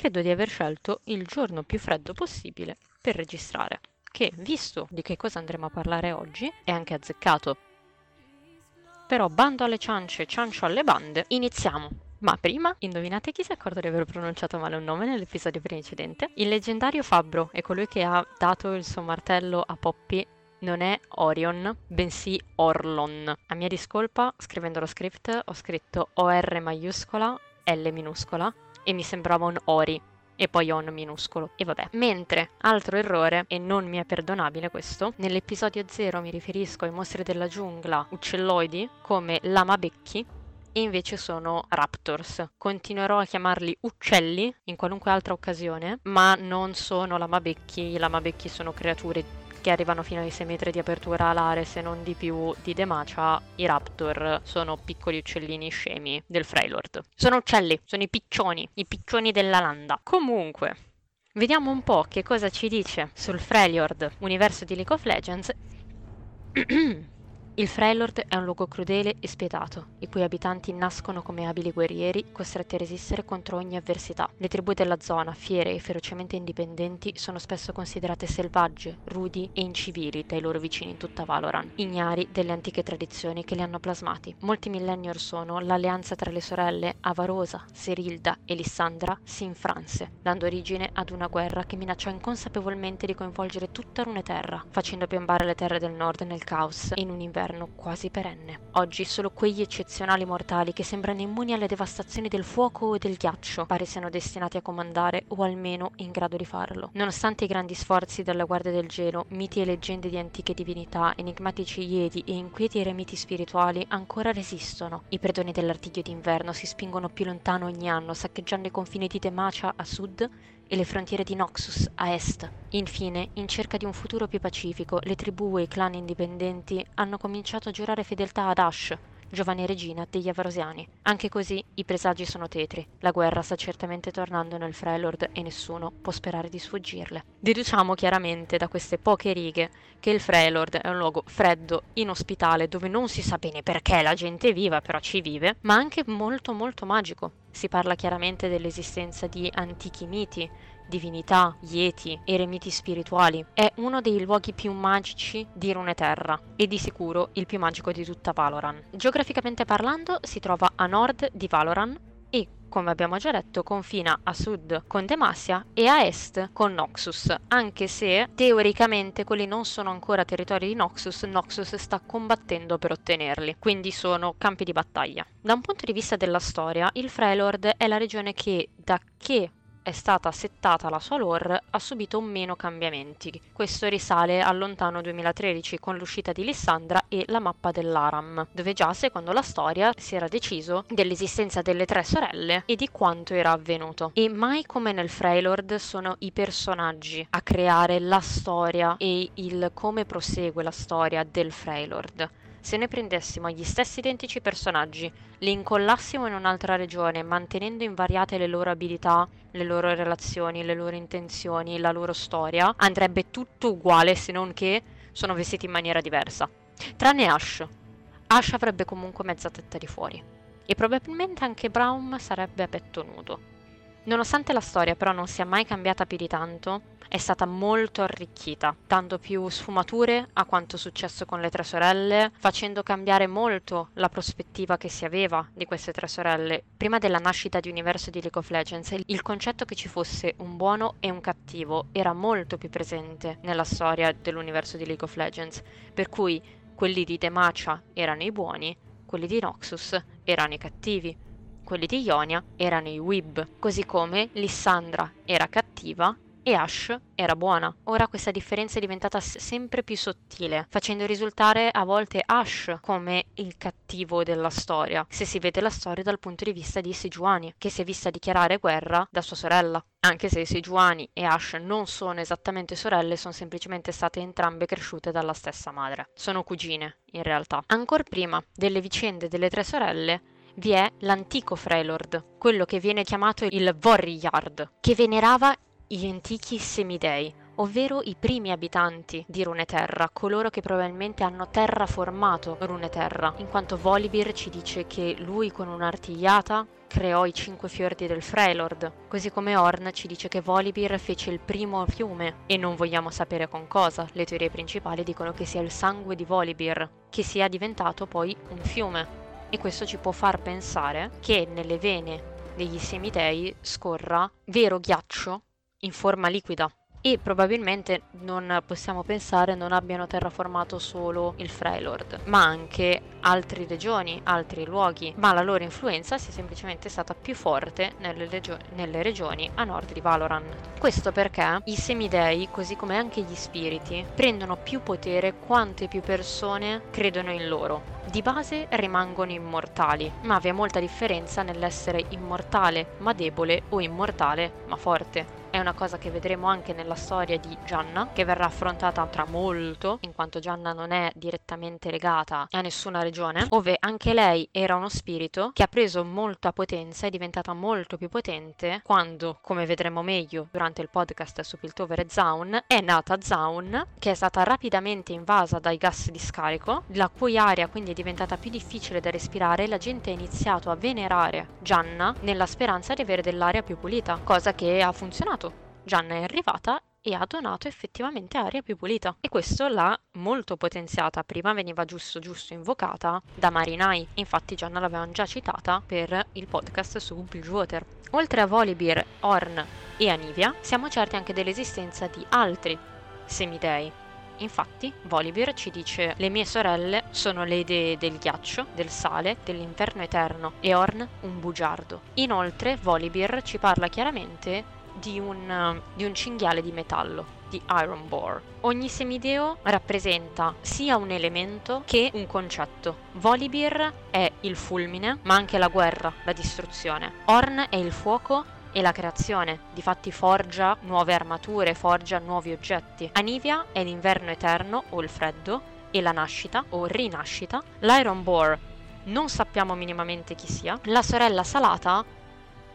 credo di aver scelto il giorno più freddo possibile per registrare, che, visto di che cosa andremo a parlare oggi, è anche azzeccato. Però bando alle ciance, ciancio alle bande, iniziamo! Ma prima, indovinate chi si è accorto di aver pronunciato male un nome nell'episodio precedente? Il leggendario fabbro è colui che ha dato il suo martello a Poppy. Non è Orion, bensì Orlon. A mia discolpa, scrivendo lo script, ho scritto OR maiuscola, L minuscola, e mi sembrava un Ori, e poi on minuscolo, e vabbè. Mentre, altro errore, e non mi è perdonabile questo, nell'episodio 0 mi riferisco ai mostri della giungla uccelloidi come Lama Becchi, e invece sono Raptors. Continuerò a chiamarli uccelli in qualunque altra occasione, ma non sono Lama Becchi. I Lama Becchi sono creature che arrivano fino ai 6 metri di apertura alare, se non di più, di Demacia. I Raptor sono piccoli uccellini scemi del Freljord. Sono uccelli, sono i piccioni della landa. Comunque, vediamo un po' che cosa ci dice sul Freljord, universo di League of Legends. Il Freljord è un luogo crudele e spietato, i cui abitanti nascono come abili guerrieri, costretti a resistere contro ogni avversità. Le tribù della zona, fiere e ferocemente indipendenti, sono spesso considerate selvagge, rudi e incivili dai loro vicini in tutta Valoran, ignari delle antiche tradizioni che li hanno plasmati. Molti millenni or sono, l'alleanza tra le sorelle Avarosa, Serilda e Lissandra si infranse, dando origine ad una guerra che minacciò inconsapevolmente di coinvolgere tutta Runeterra, facendo piombare le terre del nord nel caos in un inverno quasi perenne. Oggi solo quegli eccezionali mortali che sembrano immuni alle devastazioni del fuoco o del ghiaccio pare siano destinati a comandare, o almeno in grado di farlo. Nonostante i grandi sforzi della Guardia del Gelo, miti e leggende di antiche divinità, enigmatici Yeti e inquieti eremiti spirituali ancora resistono. I predoni dell'artiglio d'inverno si spingono più lontano ogni anno, saccheggiando i confini di Demacia a sud e le frontiere di Noxus a est. Infine, in cerca di un futuro più pacifico, le tribù e i clan indipendenti hanno cominciato a giurare fedeltà ad Ashe, giovane regina degli Avarosiani. Anche così, i presagi sono tetri. La guerra sta certamente tornando nel Freljord e nessuno può sperare di sfuggirle. Deduciamo chiaramente da queste poche righe che il Freljord è un luogo freddo, inospitale, dove non si sa bene perché la gente viva, però ci vive, ma anche molto molto magico. Si parla chiaramente dell'esistenza di antichi miti, divinità, Yeti, eremiti spirituali. È uno dei luoghi più magici di Runeterra e di sicuro il più magico di tutta Valoran. Geograficamente parlando si trova a nord di Valoran e, come abbiamo già detto, confina a sud con Demacia e a est con Noxus, anche se teoricamente quelli non sono ancora territori di Noxus. Noxus sta combattendo per ottenerli, quindi sono campi di battaglia. Da un punto di vista della storia, il Freljord è la regione che, da che è stata settata la sua lore, ha subito meno cambiamenti. Questo risale al lontano 2013 con l'uscita di Lissandra e la mappa dell'Aram, dove già, secondo la storia, si era deciso dell'esistenza delle tre sorelle e di quanto era avvenuto. E mai come nel Freljord sono i personaggi a creare la storia e il come prosegue la storia del Freljord. Se noi prendessimo gli stessi identici personaggi, li incollassimo in un'altra regione, mantenendo invariate le loro abilità, le loro relazioni, le loro intenzioni, la loro storia, andrebbe tutto uguale, se non che sono vestiti in maniera diversa. Tranne Ashe. Ashe avrebbe comunque mezza testa di fuori. E probabilmente anche Braum sarebbe a petto nudo. Nonostante la storia però non sia mai cambiata più di tanto, è stata molto arricchita, dando più sfumature a quanto successo con le tre sorelle, facendo cambiare molto la prospettiva che si aveva di queste tre sorelle. Prima della nascita di Universo di League of Legends, il concetto che ci fosse un buono e un cattivo era molto più presente nella storia dell'universo di League of Legends, per cui quelli di Demacia erano i buoni, quelli di Noxus erano i cattivi, quelli di Ionia erano i weeb, così come Lissandra era cattiva e Ashe era buona. Ora questa differenza è diventata sempre più sottile, facendo risultare a volte Ashe come il cattivo della storia, se si vede la storia dal punto di vista di Sejuani, che si è vista dichiarare guerra da sua sorella. Anche se Sejuani e Ashe non sono esattamente sorelle, sono semplicemente state entrambe cresciute dalla stessa madre. Sono cugine, in realtà. Ancor prima delle vicende delle tre sorelle, vi è l'antico Freljord, quello che viene chiamato il Volibear, che venerava gli antichi semidei, ovvero i primi abitanti di Runeterra, coloro che probabilmente hanno terraformato Runeterra, in quanto Volibear ci dice che lui con un'artigliata creò i 5 fiordi del Freljord, così come Ornn ci dice che Volibear fece il primo fiume, e non vogliamo sapere con cosa. Le teorie principali dicono che sia il sangue di Volibear, che sia diventato poi un fiume, e questo ci può far pensare che nelle vene degli semitei scorra vero ghiaccio in forma liquida, e probabilmente non possiamo pensare non abbiano terraformato solo il Freljord, ma anche altre regioni, altri luoghi, ma la loro influenza sia semplicemente stata più forte nelle regioni a nord di Valoran. Questo perché i semidei, così come anche gli spiriti, prendono più potere quante più persone credono in loro. Di base rimangono immortali, ma vi è molta differenza nell'essere immortale ma debole o immortale ma forte. È una cosa che vedremo anche nella storia di Gianna, che verrà affrontata tra molto, in quanto Gianna non è direttamente legata a nessuna regione, ove anche lei era uno spirito che ha preso molta potenza, è diventata molto più potente quando, come vedremo meglio durante il podcast su Piltover e Zaun, è nata Zaun, che è stata rapidamente invasa dai gas di scarico, la cui aria quindi è diventata più difficile da respirare, e la gente ha iniziato a venerare Gianna nella speranza di avere dell'aria più pulita, cosa che ha funzionato. Gianna è arrivata e ha donato effettivamente aria più pulita, e questo l'ha molto potenziata. Prima veniva giusto invocata da marinai, infatti Gianna l'avevano già citata per il podcast su Bilgewater. Oltre a Volibear, Ornn e Anivia, siamo certi anche dell'esistenza di altri semidei. Infatti Volibear ci dice: le mie sorelle sono le dee del ghiaccio, del sale, dell'inverno eterno, e Ornn un bugiardo. Inoltre Volibear ci parla chiaramente di un cinghiale di metallo, di Iron Boar. Ogni semideo rappresenta sia un elemento che un concetto. Volibear è il fulmine, ma anche la guerra, la distruzione. Ornn è il fuoco e la creazione, difatti forgia nuove armature, forgia nuovi oggetti. Anivia è l'inverno eterno o il freddo e la nascita o rinascita. L'Iron Boar non sappiamo minimamente chi sia. La sorella salata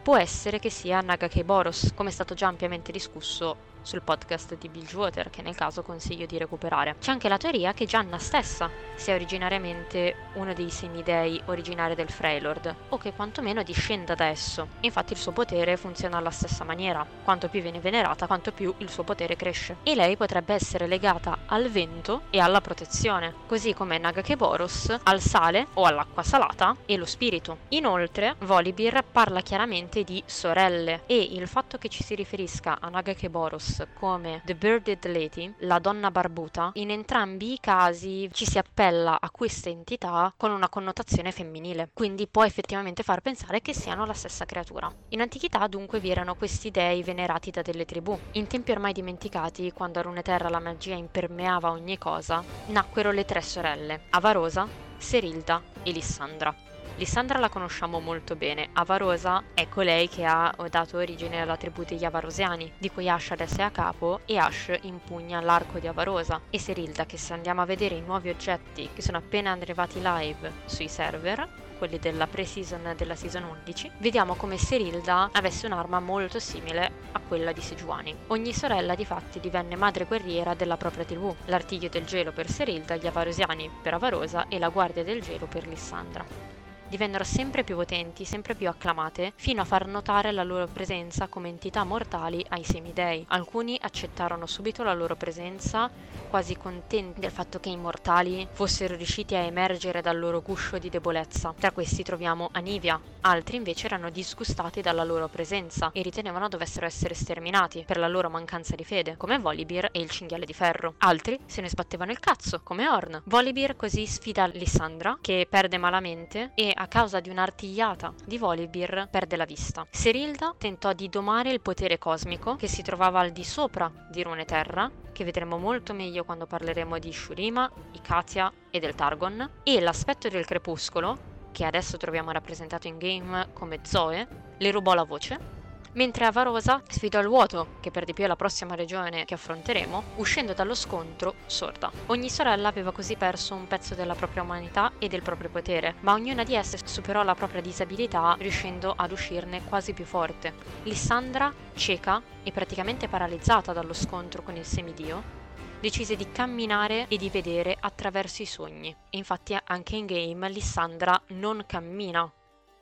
può essere che sia Nagakabouros, come è stato già ampiamente discusso sul podcast di Bilgewater, che nel caso consiglio di recuperare. C'è anche la teoria che Gianna stessa sia originariamente uno dei semidei originari del Freljord, o che quantomeno discenda da esso. Infatti il suo potere funziona alla stessa maniera: quanto più viene venerata, quanto più il suo potere cresce. E lei potrebbe essere legata al vento e alla protezione, così come Nagakabouros al sale o all'acqua salata e lo spirito. Inoltre Volibear parla chiaramente di sorelle, e il fatto che ci si riferisca a Nagakabouros come The Bearded Lady, la donna barbuta, in entrambi i casi ci si appella a questa entità con una connotazione femminile, quindi può effettivamente far pensare che siano la stessa creatura. In antichità dunque vi erano questi dei venerati da delle tribù. In tempi ormai dimenticati, quando a Runeterra la magia impermeava ogni cosa, nacquero le tre sorelle: Avarosa, Serilda e Lissandra. Lissandra la conosciamo molto bene. Avarosa è colei che ha dato origine alla tribù degli Avarosiani, di cui Ashe adesso è a capo, e Ashe impugna l'arco di Avarosa. E Serilda, che se andiamo a vedere i nuovi oggetti che sono appena arrivati live sui server, quelli della pre-season della season 11, vediamo come Serilda avesse un'arma molto simile a quella di Sejuani. Ogni sorella difatti divenne madre guerriera della propria tribù: l'artiglio del gelo per Serilda, gli Avarosiani per Avarosa e la guardia del gelo per Lissandra. Divennero sempre più potenti, sempre più acclamate, fino a far notare la loro presenza come entità mortali ai semidei. Alcuni accettarono subito la loro presenza, quasi contenti del fatto che i mortali fossero riusciti a emergere dal loro guscio di debolezza. Tra questi troviamo Anivia. Altri invece erano disgustati dalla loro presenza e ritenevano dovessero essere sterminati per la loro mancanza di fede, come Volibear e il cinghiale di ferro. Altri se ne sbattevano il cazzo, come Ornn. Volibear così sfida Lissandra, che perde malamente e a causa di un'artigliata di Volibear perde la vista. Serilda tentò di domare il potere cosmico che si trovava al di sopra di Runeterra, che vedremo molto meglio quando parleremo di Shurima, Ikatia e del Targon, e l'aspetto del crepuscolo, che adesso troviamo rappresentato in game come Zoe, le rubò la voce, mentre Avarosa sfidò il vuoto, che per di più è la prossima regione che affronteremo, uscendo dallo scontro sorda. Ogni sorella aveva così perso un pezzo della propria umanità e del proprio potere, ma ognuna di esse superò la propria disabilità, riuscendo ad uscirne quasi più forte. Lissandra, cieca e praticamente paralizzata dallo scontro con il semidio, decise di camminare e di vedere attraverso i sogni. E infatti anche in game Lissandra non cammina,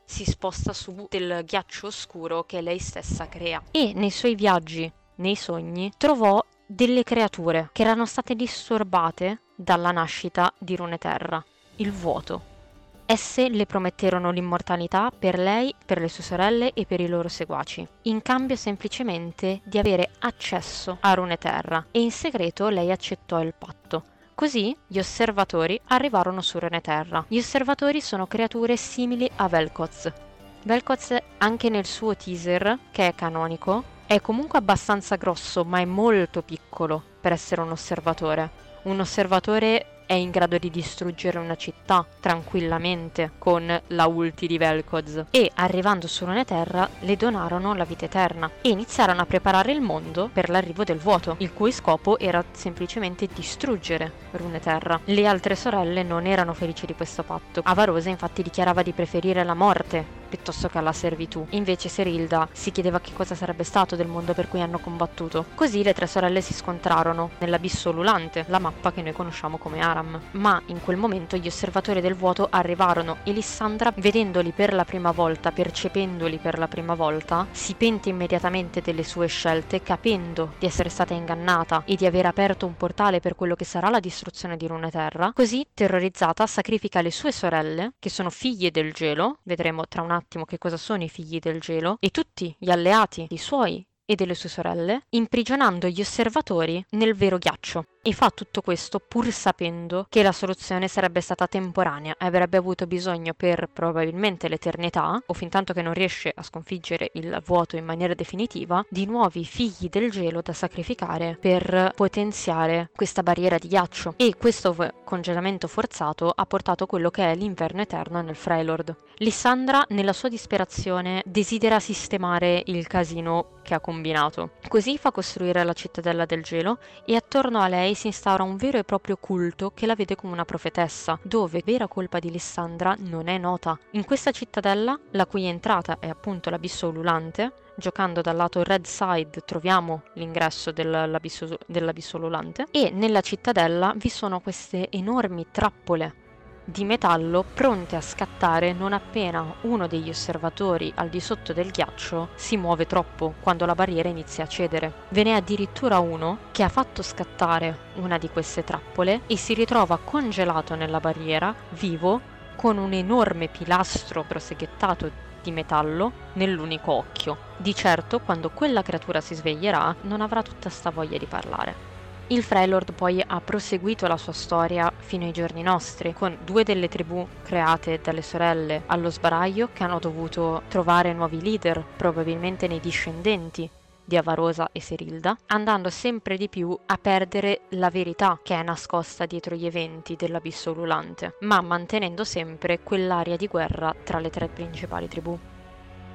si sposta su del ghiaccio oscuro che lei stessa crea. E nei suoi viaggi, nei sogni, trovò delle creature che erano state disturbate dalla nascita di Runeterra, il vuoto. Esse le prometterono l'immortalità per lei, per le sue sorelle e per i loro seguaci, in cambio semplicemente di avere accesso a Runeterra, e in segreto lei accettò il patto. Così gli osservatori arrivarono su Runeterra. Gli osservatori sono creature simili a Vel'Koz. Vel'Koz, anche nel suo teaser, che è canonico, è comunque abbastanza grosso, ma è molto piccolo per essere un osservatore. Un osservatore è in grado di distruggere una città tranquillamente con la ulti di Vel'Koz, e arrivando su Runeterra le donarono la vita eterna e iniziarono a preparare il mondo per l'arrivo del vuoto, il cui scopo era semplicemente distruggere Runeterra. Le altre sorelle non erano felici di questo patto. Avarosa infatti dichiarava di preferire la morte piuttosto che alla servitù. Invece Serilda si chiedeva che cosa sarebbe stato del mondo per cui hanno combattuto. Così le tre sorelle si scontrarono nell'abisso ululante, la mappa che noi conosciamo come Aram. Ma in quel momento gli osservatori del vuoto arrivarono e Lissandra, vedendoli per la prima volta, percependoli per la prima volta, si pente immediatamente delle sue scelte, capendo di essere stata ingannata e di aver aperto un portale per quello che sarà la distruzione di Runeterra. Così, terrorizzata, sacrifica le sue sorelle, che sono figlie del gelo, vedremo tra un attimo che cosa sono i figli del gelo, e tutti gli alleati, i suoi e delle sue sorelle, imprigionando gli osservatori nel vero ghiaccio. E fa tutto questo pur sapendo che la soluzione sarebbe stata temporanea e avrebbe avuto bisogno per probabilmente l'eternità, o fin tanto che non riesce a sconfiggere il vuoto in maniera definitiva, di nuovi figli del gelo da sacrificare per potenziare questa barriera di ghiaccio. E questo congelamento forzato ha portato quello che è l'inverno eterno nel Freljord. Lissandra, nella sua disperazione, desidera sistemare il casino che ha combinato. Così fa costruire la cittadella del gelo e attorno a lei si instaura un vero e proprio culto che la vede come una profetessa, dove vera colpa di Lissandra non è nota. In questa cittadella, la cui entrata è appunto l'abisso ululante, giocando dal lato red side troviamo l'ingresso dell'abisso ululante, e nella cittadella vi sono queste enormi trappole di metallo pronte a scattare non appena uno degli osservatori al di sotto del ghiaccio si muove troppo, quando la barriera inizia a cedere. Ve n'è addirittura uno che ha fatto scattare una di queste trappole e si ritrova congelato nella barriera, vivo, con un enorme pilastro proseghettato di metallo nell'unico occhio. Di certo, quando quella creatura si sveglierà, non avrà tutta sta voglia di parlare. Il Freljord poi ha proseguito la sua storia fino ai giorni nostri, con due delle tribù create dalle sorelle allo sbaraglio che hanno dovuto trovare nuovi leader, probabilmente nei discendenti di Avarosa e Serilda, andando sempre di più a perdere la verità che è nascosta dietro gli eventi dell'abisso ululante, ma mantenendo sempre quell'area di guerra tra le tre principali tribù.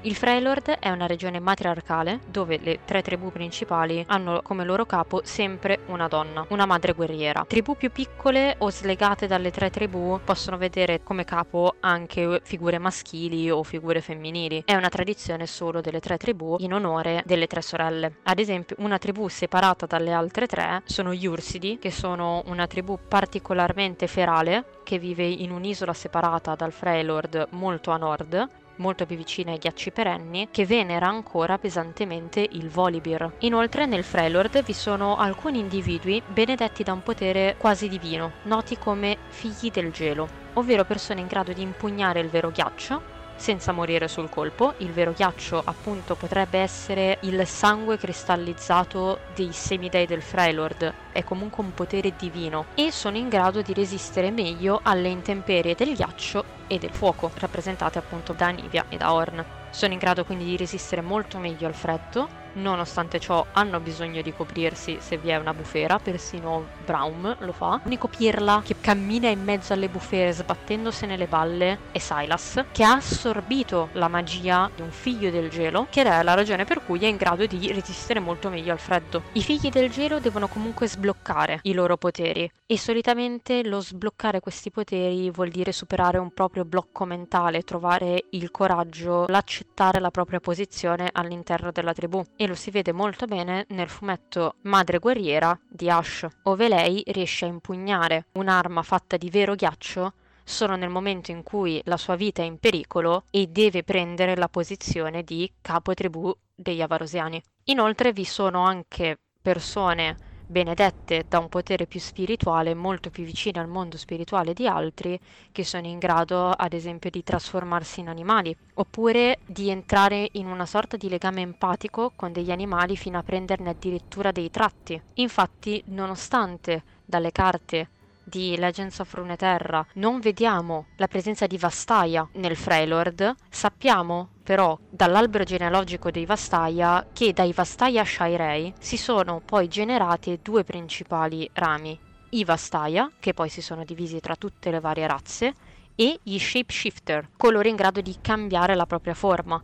Il Freljord è una regione matriarcale dove le tre tribù principali hanno come loro capo sempre una donna, una madre guerriera. Tribù più piccole o slegate dalle tre tribù possono vedere come capo anche figure maschili o figure femminili. È una tradizione solo delle tre tribù in onore delle tre sorelle. Ad esempio, una tribù separata dalle altre tre sono gli Ursidi, che sono una tribù particolarmente ferale che vive in un'isola separata dal Freljord molto a nord, molto più vicina ai ghiacci perenni, che venera ancora pesantemente il Volibear. Inoltre nel Freljord vi sono alcuni individui benedetti da un potere quasi divino, noti come figli del gelo, ovvero persone in grado di impugnare il vero ghiaccio senza morire sul colpo. Il vero ghiaccio appunto potrebbe essere il sangue cristallizzato dei semidei del Freljord, è comunque un potere divino, e sono in grado di resistere meglio alle intemperie del ghiaccio e del fuoco, rappresentate appunto da Anivia e da Ornn. Sono in grado quindi di resistere molto meglio al freddo, nonostante ciò hanno bisogno di coprirsi se vi è una bufera, persino Braum lo fa. L'unico pirla che cammina in mezzo alle bufere sbattendosene le balle è Sylas, che ha assorbito la magia di un figlio del gelo, che è la ragione per cui è in grado di resistere molto meglio al freddo. I figli del gelo devono comunque sbloccare i loro poteri, e solitamente lo sbloccare questi poteri vuol dire superare un proprio blocco mentale, trovare il coraggio, l'accettare la propria posizione all'interno della tribù. E lo si vede molto bene nel fumetto Madre Guerriera di Ashe, ove lei riesce a impugnare un'arma fatta di vero ghiaccio solo nel momento in cui la sua vita è in pericolo e deve prendere la posizione di capo tribù degli avarosiani. Inoltre vi sono anche persone benedette da un potere più spirituale, molto più vicine al mondo spirituale di altri, che sono in grado ad esempio di trasformarsi in animali, oppure di entrare in una sorta di legame empatico con degli animali fino a prenderne addirittura dei tratti. Infatti, nonostante dalle carte di Legends of Runeterra non vediamo la presenza di Vastaya nel Freljord, sappiamo però dall'albero genealogico dei Vastaya che dai Vastaya Shirei si sono poi generate due principali rami, i Vastaya, che poi si sono divisi tra tutte le varie razze, e gli Shapeshifter, coloro in grado di cambiare la propria forma,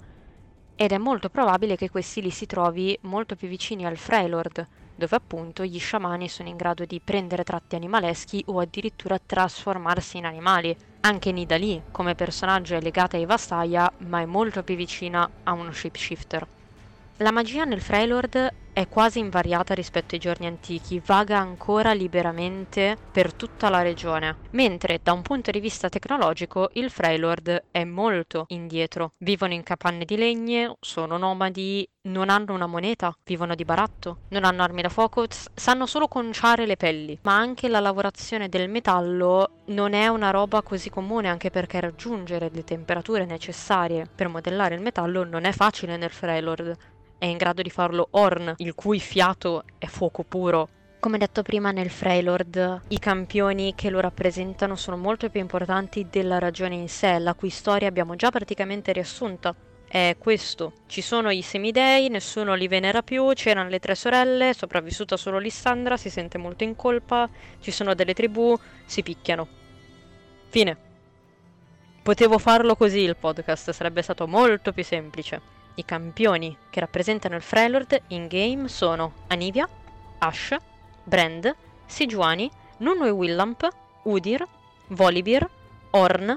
ed è molto probabile che questi li si trovi molto più vicini al Freljord, dove appunto gli sciamani sono in grado di prendere tratti animaleschi o addirittura trasformarsi in animali. Anche Nidalee come personaggio è legata ai Vastaya, ma è molto più vicina a uno shapeshifter. La magia nel Freljord è quasi invariata rispetto ai giorni antichi, vaga ancora liberamente per tutta la regione, mentre da un punto di vista tecnologico il Freljord è molto indietro. Vivono in capanne di legno, sono nomadi, non hanno una moneta, vivono di baratto, non hanno armi da fuoco, sanno solo conciare le pelli, ma anche la lavorazione del metallo non è una roba così comune, anche perché raggiungere le temperature necessarie per modellare il metallo non è facile nel Freljord. È in grado di farlo Ornn, il cui fiato è fuoco puro. Come detto prima, nel Freljord i campioni che lo rappresentano sono molto più importanti della ragione in sé, la cui storia abbiamo già praticamente riassunta. È questo: ci sono i semidei, nessuno li venera più, c'erano le tre sorelle, sopravvissuta solo Lissandra, si sente molto in colpa, ci sono delle tribù, si picchiano. Fine. Potevo farlo così il podcast, sarebbe stato molto più semplice. I campioni che rappresentano il Freljord in game sono Anivia, Ashe, Brand, Sejuani, Nunu e Willamp, Udyr, Volibear, Ornn,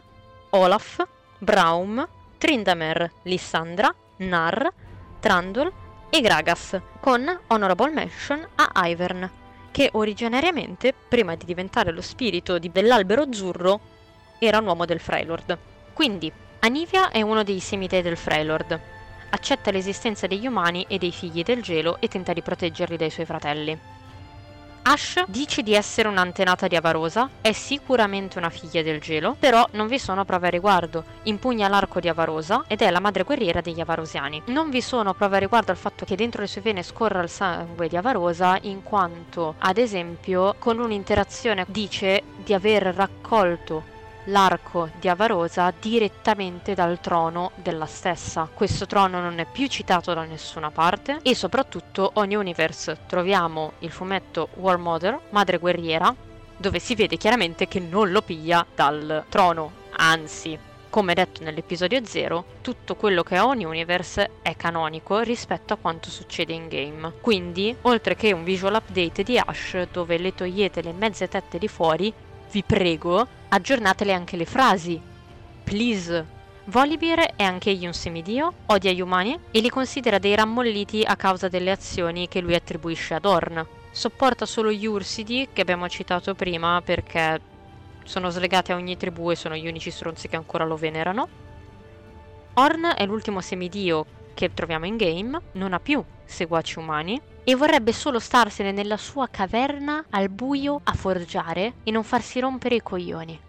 Olaf, Braum, Tryndamere, Lissandra, Nar, Trundle e Gragas, con Honorable Mention a Ivern, che originariamente, prima di diventare lo spirito dell'albero azzurro, era un uomo del Freljord. Quindi, Anivia è uno dei semidei del Freljord. Accetta l'esistenza degli umani e dei figli del gelo e tenta di proteggerli dai suoi fratelli. Ashe dice di essere un'antenata di Avarosa, è sicuramente una figlia del gelo, però non vi sono prove a riguardo. Impugna l'arco di Avarosa ed è la madre guerriera degli avarosiani. Non vi sono prove a riguardo al fatto che dentro le sue vene scorra il sangue di Avarosa, in quanto, ad esempio, con un'interazione dice di aver raccolto l'arco di Avarosa direttamente dal trono della stessa. Questo trono non è più citato da nessuna parte e soprattutto ogni universe troviamo il fumetto War Mother, Madre Guerriera, dove si vede chiaramente che non lo piglia dal trono, anzi, come detto nell'episodio 0, tutto quello che è ogni universe è canonico rispetto a quanto succede in game. Quindi, oltre che un visual update di Ashe dove le togliete le mezze tette di fuori, vi prego, aggiornatele anche le frasi. Please. Volibear è anche egli un semidio, odia gli umani e li considera dei rammolliti a causa delle azioni che lui attribuisce ad Ornn. Sopporta solo gli ursidi, che abbiamo citato prima, perché sono slegati a ogni tribù e sono gli unici stronzi che ancora lo venerano. Ornn è l'ultimo semidio che troviamo in game, non ha più seguaci umani e vorrebbe solo starsene nella sua caverna al buio a forgiare e non farsi rompere i coglioni.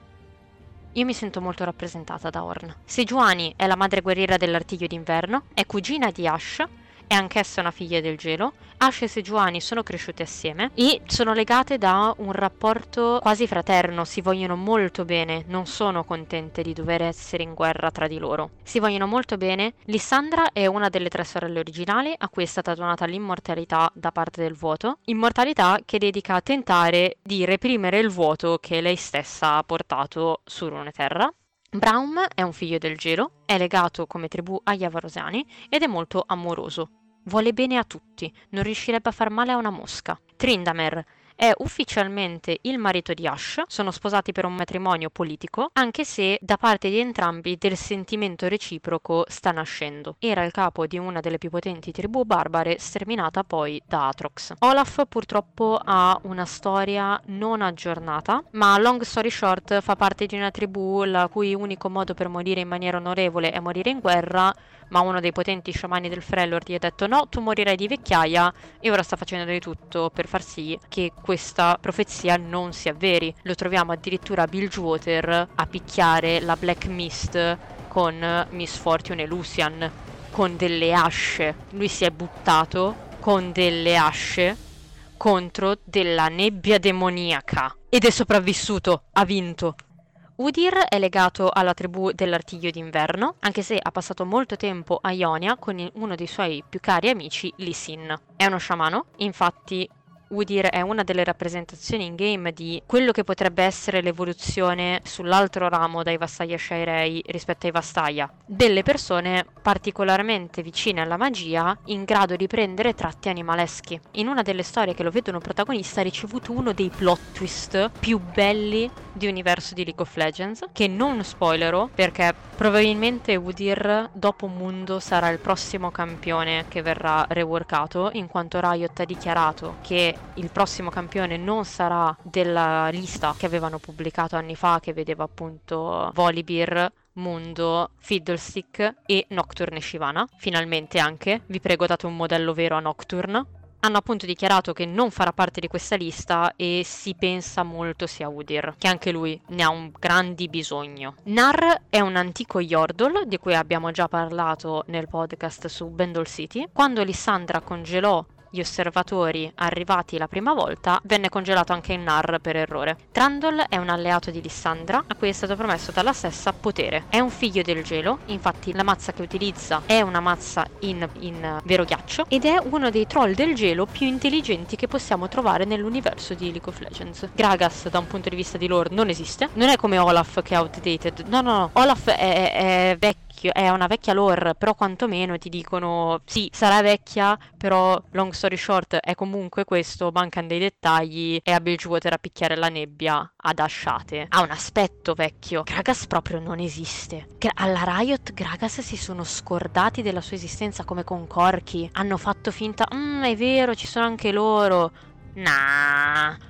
Io mi sento molto rappresentata da Ornn. Sejuani è la madre guerriera dell'artiglio d'inverno, è cugina di Ashe, è anch'essa una figlia del gelo. Ashe e Sejuani sono cresciute assieme e sono legate da un rapporto quasi fraterno, si vogliono molto bene, non sono contente di dover essere in guerra tra di loro. Si vogliono molto bene. Lissandra è una delle tre sorelle originali a cui è stata donata l'immortalità da parte del vuoto, immortalità che dedica a tentare di reprimere il vuoto che lei stessa ha portato su Runeterra. Braum è un figlio del gelo, è legato come tribù agli avarosiani ed è molto amoroso. Vuole bene a tutti, non riuscirebbe a far male a una mosca. Tryndamere è ufficialmente il marito di Ashe, sono sposati per un matrimonio politico, anche se da parte di entrambi del sentimento reciproco sta nascendo. Era il capo di una delle più potenti tribù barbare, sterminata poi da Atrox. Olaf purtroppo ha una storia non aggiornata, ma long story short fa parte di una tribù la cui unico modo per morire in maniera onorevole è morire in guerra, ma uno dei potenti sciamani del Freljord gli ha detto no, tu morirai di vecchiaia, e ora sta facendo di tutto per far sì che questa profezia non si avveri. Lo troviamo addirittura a Bilgewater a picchiare la Black Mist con Miss Fortune e Lucian con delle asce. Lui si è buttato con delle asce contro della nebbia demoniaca ed è sopravvissuto, ha vinto. Udyr è legato alla tribù dell'artiglio d'inverno, anche se ha passato molto tempo a Ionia con uno dei suoi più cari amici, Lissin. È uno sciamano, infatti Udyr è una delle rappresentazioni in game di quello che potrebbe essere l'evoluzione sull'altro ramo dai Vastaya Shirei rispetto ai Vastaya, delle persone particolarmente vicine alla magia in grado di prendere tratti animaleschi. In una delle storie che lo vedono protagonista ha ricevuto uno dei plot twist più belli di universo di League of Legends, che non spoilerò perché probabilmente Udyr dopo Mundo sarà il prossimo campione che verrà reworkato, in quanto Riot ha dichiarato che il prossimo campione non sarà della lista che avevano pubblicato anni fa, che vedeva appunto Volibear, Mundo, Fiddlestick e Nocturne e Shyvana. Finalmente anche, vi prego date un modello vero a Nocturne. Hanno appunto dichiarato che non farà parte di questa lista e si pensa molto sia Udyr, che anche lui ne ha un grandi bisogno. Nar è un antico Yordle, di cui abbiamo già parlato nel podcast su Bendol City. Quando Lissandra congelò gli osservatori arrivati la prima volta, venne congelato anche il Nar per errore. Trundle è un alleato di Lissandra, a cui è stato promesso dalla stessa potere. È un figlio del gelo, infatti la mazza che utilizza è una mazza in vero ghiaccio, ed è uno dei troll del gelo più intelligenti che possiamo trovare nell'universo di League of Legends. Gragas, da un punto di vista di lore, non esiste. Non è come Olaf che è outdated. No. Olaf è vecchio. È una vecchia lore, però quantomeno ti dicono sì, sarà vecchia, però long story short è comunque questo, mancano dei dettagli, è a Bilgewater a picchiare la nebbia ad asciate. Ha un aspetto vecchio. Gragas proprio non esiste. Alla Riot Gragas si sono scordati della sua esistenza, come con Corki. Hanno fatto finta, è vero, ci sono anche loro. Nah.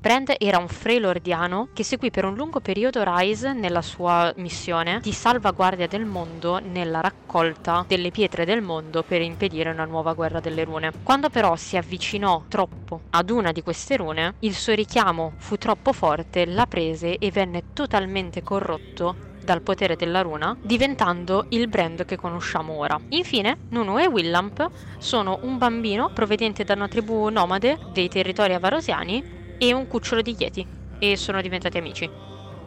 Brand era un Freljordiano che seguì per un lungo periodo Ryze nella sua missione di salvaguardia del mondo nella raccolta delle pietre del mondo per impedire una nuova guerra delle rune. Quando però si avvicinò troppo ad una di queste rune, il suo richiamo fu troppo forte, la prese e venne totalmente corrotto dal potere della runa, diventando il Brand che conosciamo ora. Infine, Nunu e Willamp sono un bambino proveniente da una tribù nomade dei territori avarosiani e un cucciolo di Yeti, e sono diventati amici.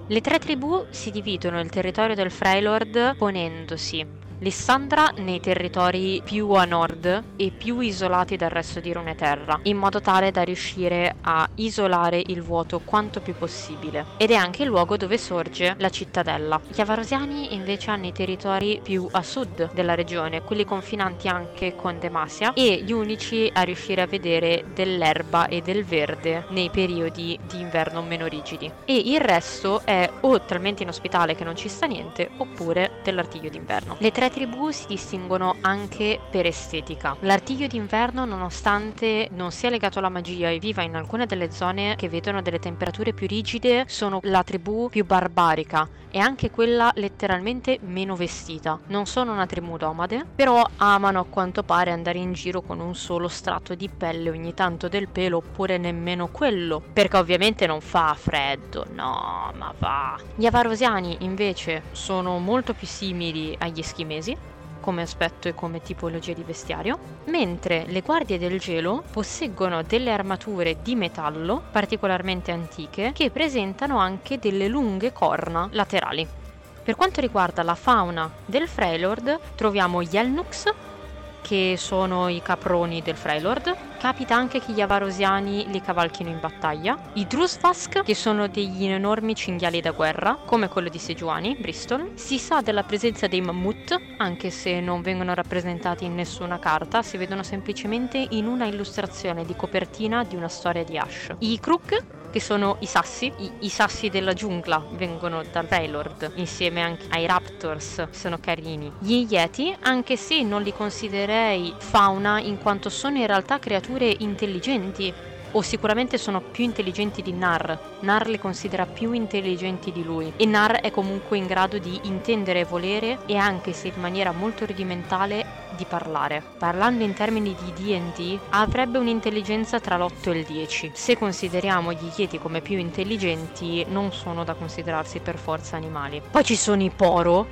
Le tre tribù si dividono il territorio del Freljord ponendosi Lissandra nei territori più a nord e più isolati dal resto di Runeterra, in modo tale da riuscire a isolare il vuoto quanto più possibile, ed è anche il luogo dove sorge la cittadella. Gli Avarosiani invece hanno i territori più a sud della regione, quelli confinanti anche con Demacia, e gli unici a riuscire a vedere dell'erba e del verde nei periodi di inverno meno rigidi, e il resto è o talmente inospitale che non ci sta niente, oppure dell'artiglio d'inverno. Le tre tribù si distinguono anche per estetica. L'artiglio d'inverno, nonostante non sia legato alla magia e viva in alcune delle zone che vedono delle temperature più rigide, sono la tribù più barbarica e anche quella letteralmente meno vestita. Non sono una tribù nomade, però amano a quanto pare andare in giro con un solo strato di pelle, ogni tanto del pelo, oppure nemmeno quello, perché ovviamente non fa freddo, no, ma va. Gli Avarosiani invece sono molto più simili agli schimesi come aspetto e come tipologia di vestiario, mentre le guardie del gelo posseggono delle armature di metallo particolarmente antiche che presentano anche delle lunghe corna laterali. Per quanto riguarda la fauna del Freljord, troviamo gli Elnux, che sono i caproni del Freljord. Capita anche che gli avarosiani li cavalchino in battaglia. I Drusvask, che sono degli enormi cinghiali da guerra, come quello di Sejuani, Bristol. Si sa della presenza dei mammut, anche se non vengono rappresentati in nessuna carta, si vedono semplicemente in una illustrazione di copertina di una storia di Ashe. I Kruk, che sono i sassi. I sassi della giungla vengono dal Freljord, insieme anche ai Raptors, sono carini. Gli Yeti, anche se non li considererei fauna, in quanto sono in realtà creature intelligenti, o sicuramente sono più intelligenti di Nar. Nar le considera più intelligenti di lui, e Nar è comunque in grado di intendere e volere, e anche se in maniera molto rudimentale, di parlare. Parlando in termini di D&D, avrebbe un'intelligenza tra l'8 e il 10. Se consideriamo gli Yeti come più intelligenti, non sono da considerarsi per forza animali. Poi ci sono i poro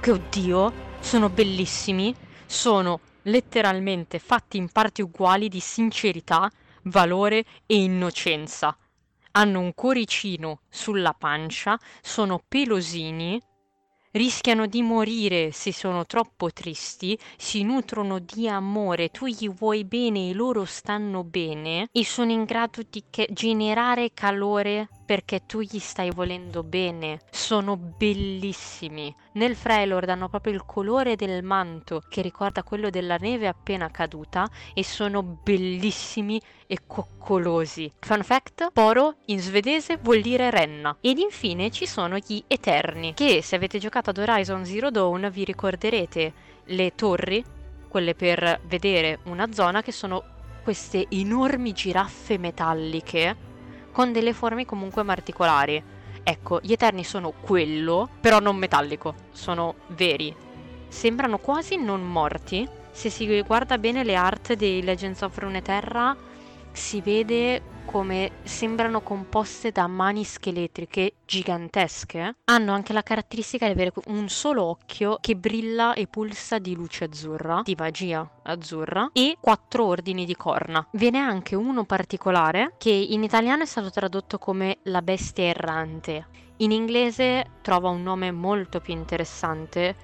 che, oddio, sono bellissimi, sono letteralmente fatti in parti uguali di sincerità, valore e innocenza. Hanno un coricino sulla pancia, sono pelosini, rischiano di morire se sono troppo tristi, si nutrono di amore, tu gli vuoi bene e loro stanno bene, e sono in grado di generare calore perché tu gli stai volendo bene. Sono bellissimi. Nel Freljord hanno proprio il colore del manto che ricorda quello della neve appena caduta, e sono bellissimi e coccolosi. Fun fact: poro in svedese vuol dire renna. Ed infine ci sono gli Eterni, che se avete giocato ad Horizon Zero Dawn vi ricorderete le torri, quelle per vedere una zona, che sono queste enormi giraffe metalliche con delle forme comunque particolari. Ecco, gli Eterni sono quello, però non metallico, sono veri. Sembrano quasi non morti. Se si guarda bene le art dei Legends of Runeterra, si vede come sembrano composte da mani scheletriche gigantesche. Hanno anche la caratteristica di avere un solo occhio che brilla e pulsa di luce azzurra, di magia azzurra, e 4 ordini di corna. Ve n'è anche uno particolare che in italiano è stato tradotto come la bestia errante. In inglese trova un nome molto più interessante,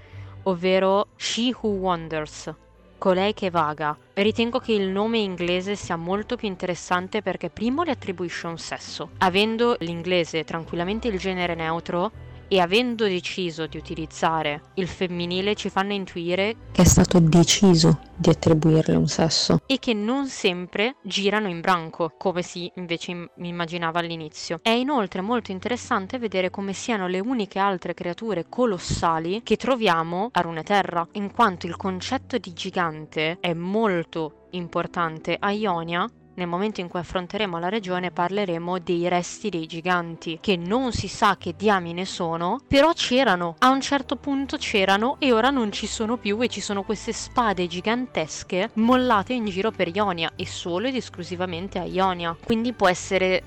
ovvero She Who Wanders, colei che vaga. Ritengo che il nome inglese sia molto più interessante perché primo le attribuisce un sesso. Avendo l'inglese tranquillamente il genere neutro e avendo deciso di utilizzare il femminile, ci fanno intuire che è stato deciso di attribuirle un sesso e che non sempre girano in branco come si invece immaginava all'inizio. È inoltre molto interessante vedere come siano le uniche altre creature colossali che troviamo a Runeterra, in quanto il concetto di gigante è molto importante a Ionia. Nel momento in cui affronteremo la regione parleremo dei resti dei giganti, che non si sa che diamine sono, però c'erano. A un certo punto c'erano e ora non ci sono più, e ci sono queste spade gigantesche mollate in giro per Ionia, e solo ed esclusivamente a Ionia. Quindi può essere,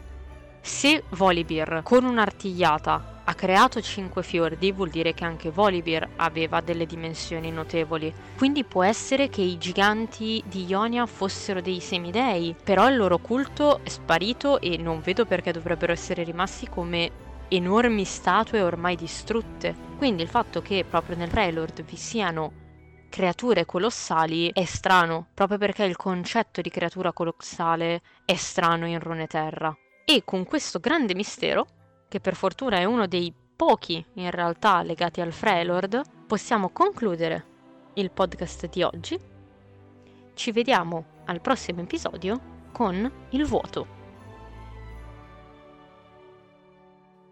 se Volibear con un'artigliata ha creato 5 fiordi, vuol dire che anche Volibear aveva delle dimensioni notevoli. Quindi può essere che i giganti di Ionia fossero dei semidei, però il loro culto è sparito e non vedo perché dovrebbero essere rimasti come enormi statue ormai distrutte. Quindi il fatto che proprio nel Freljord vi siano creature colossali è strano, proprio perché il concetto di creatura colossale è strano in Runeterra. E con questo grande mistero, che per fortuna è uno dei pochi in realtà legati al Freljord, possiamo concludere il podcast di oggi. Ci vediamo al prossimo episodio con il vuoto.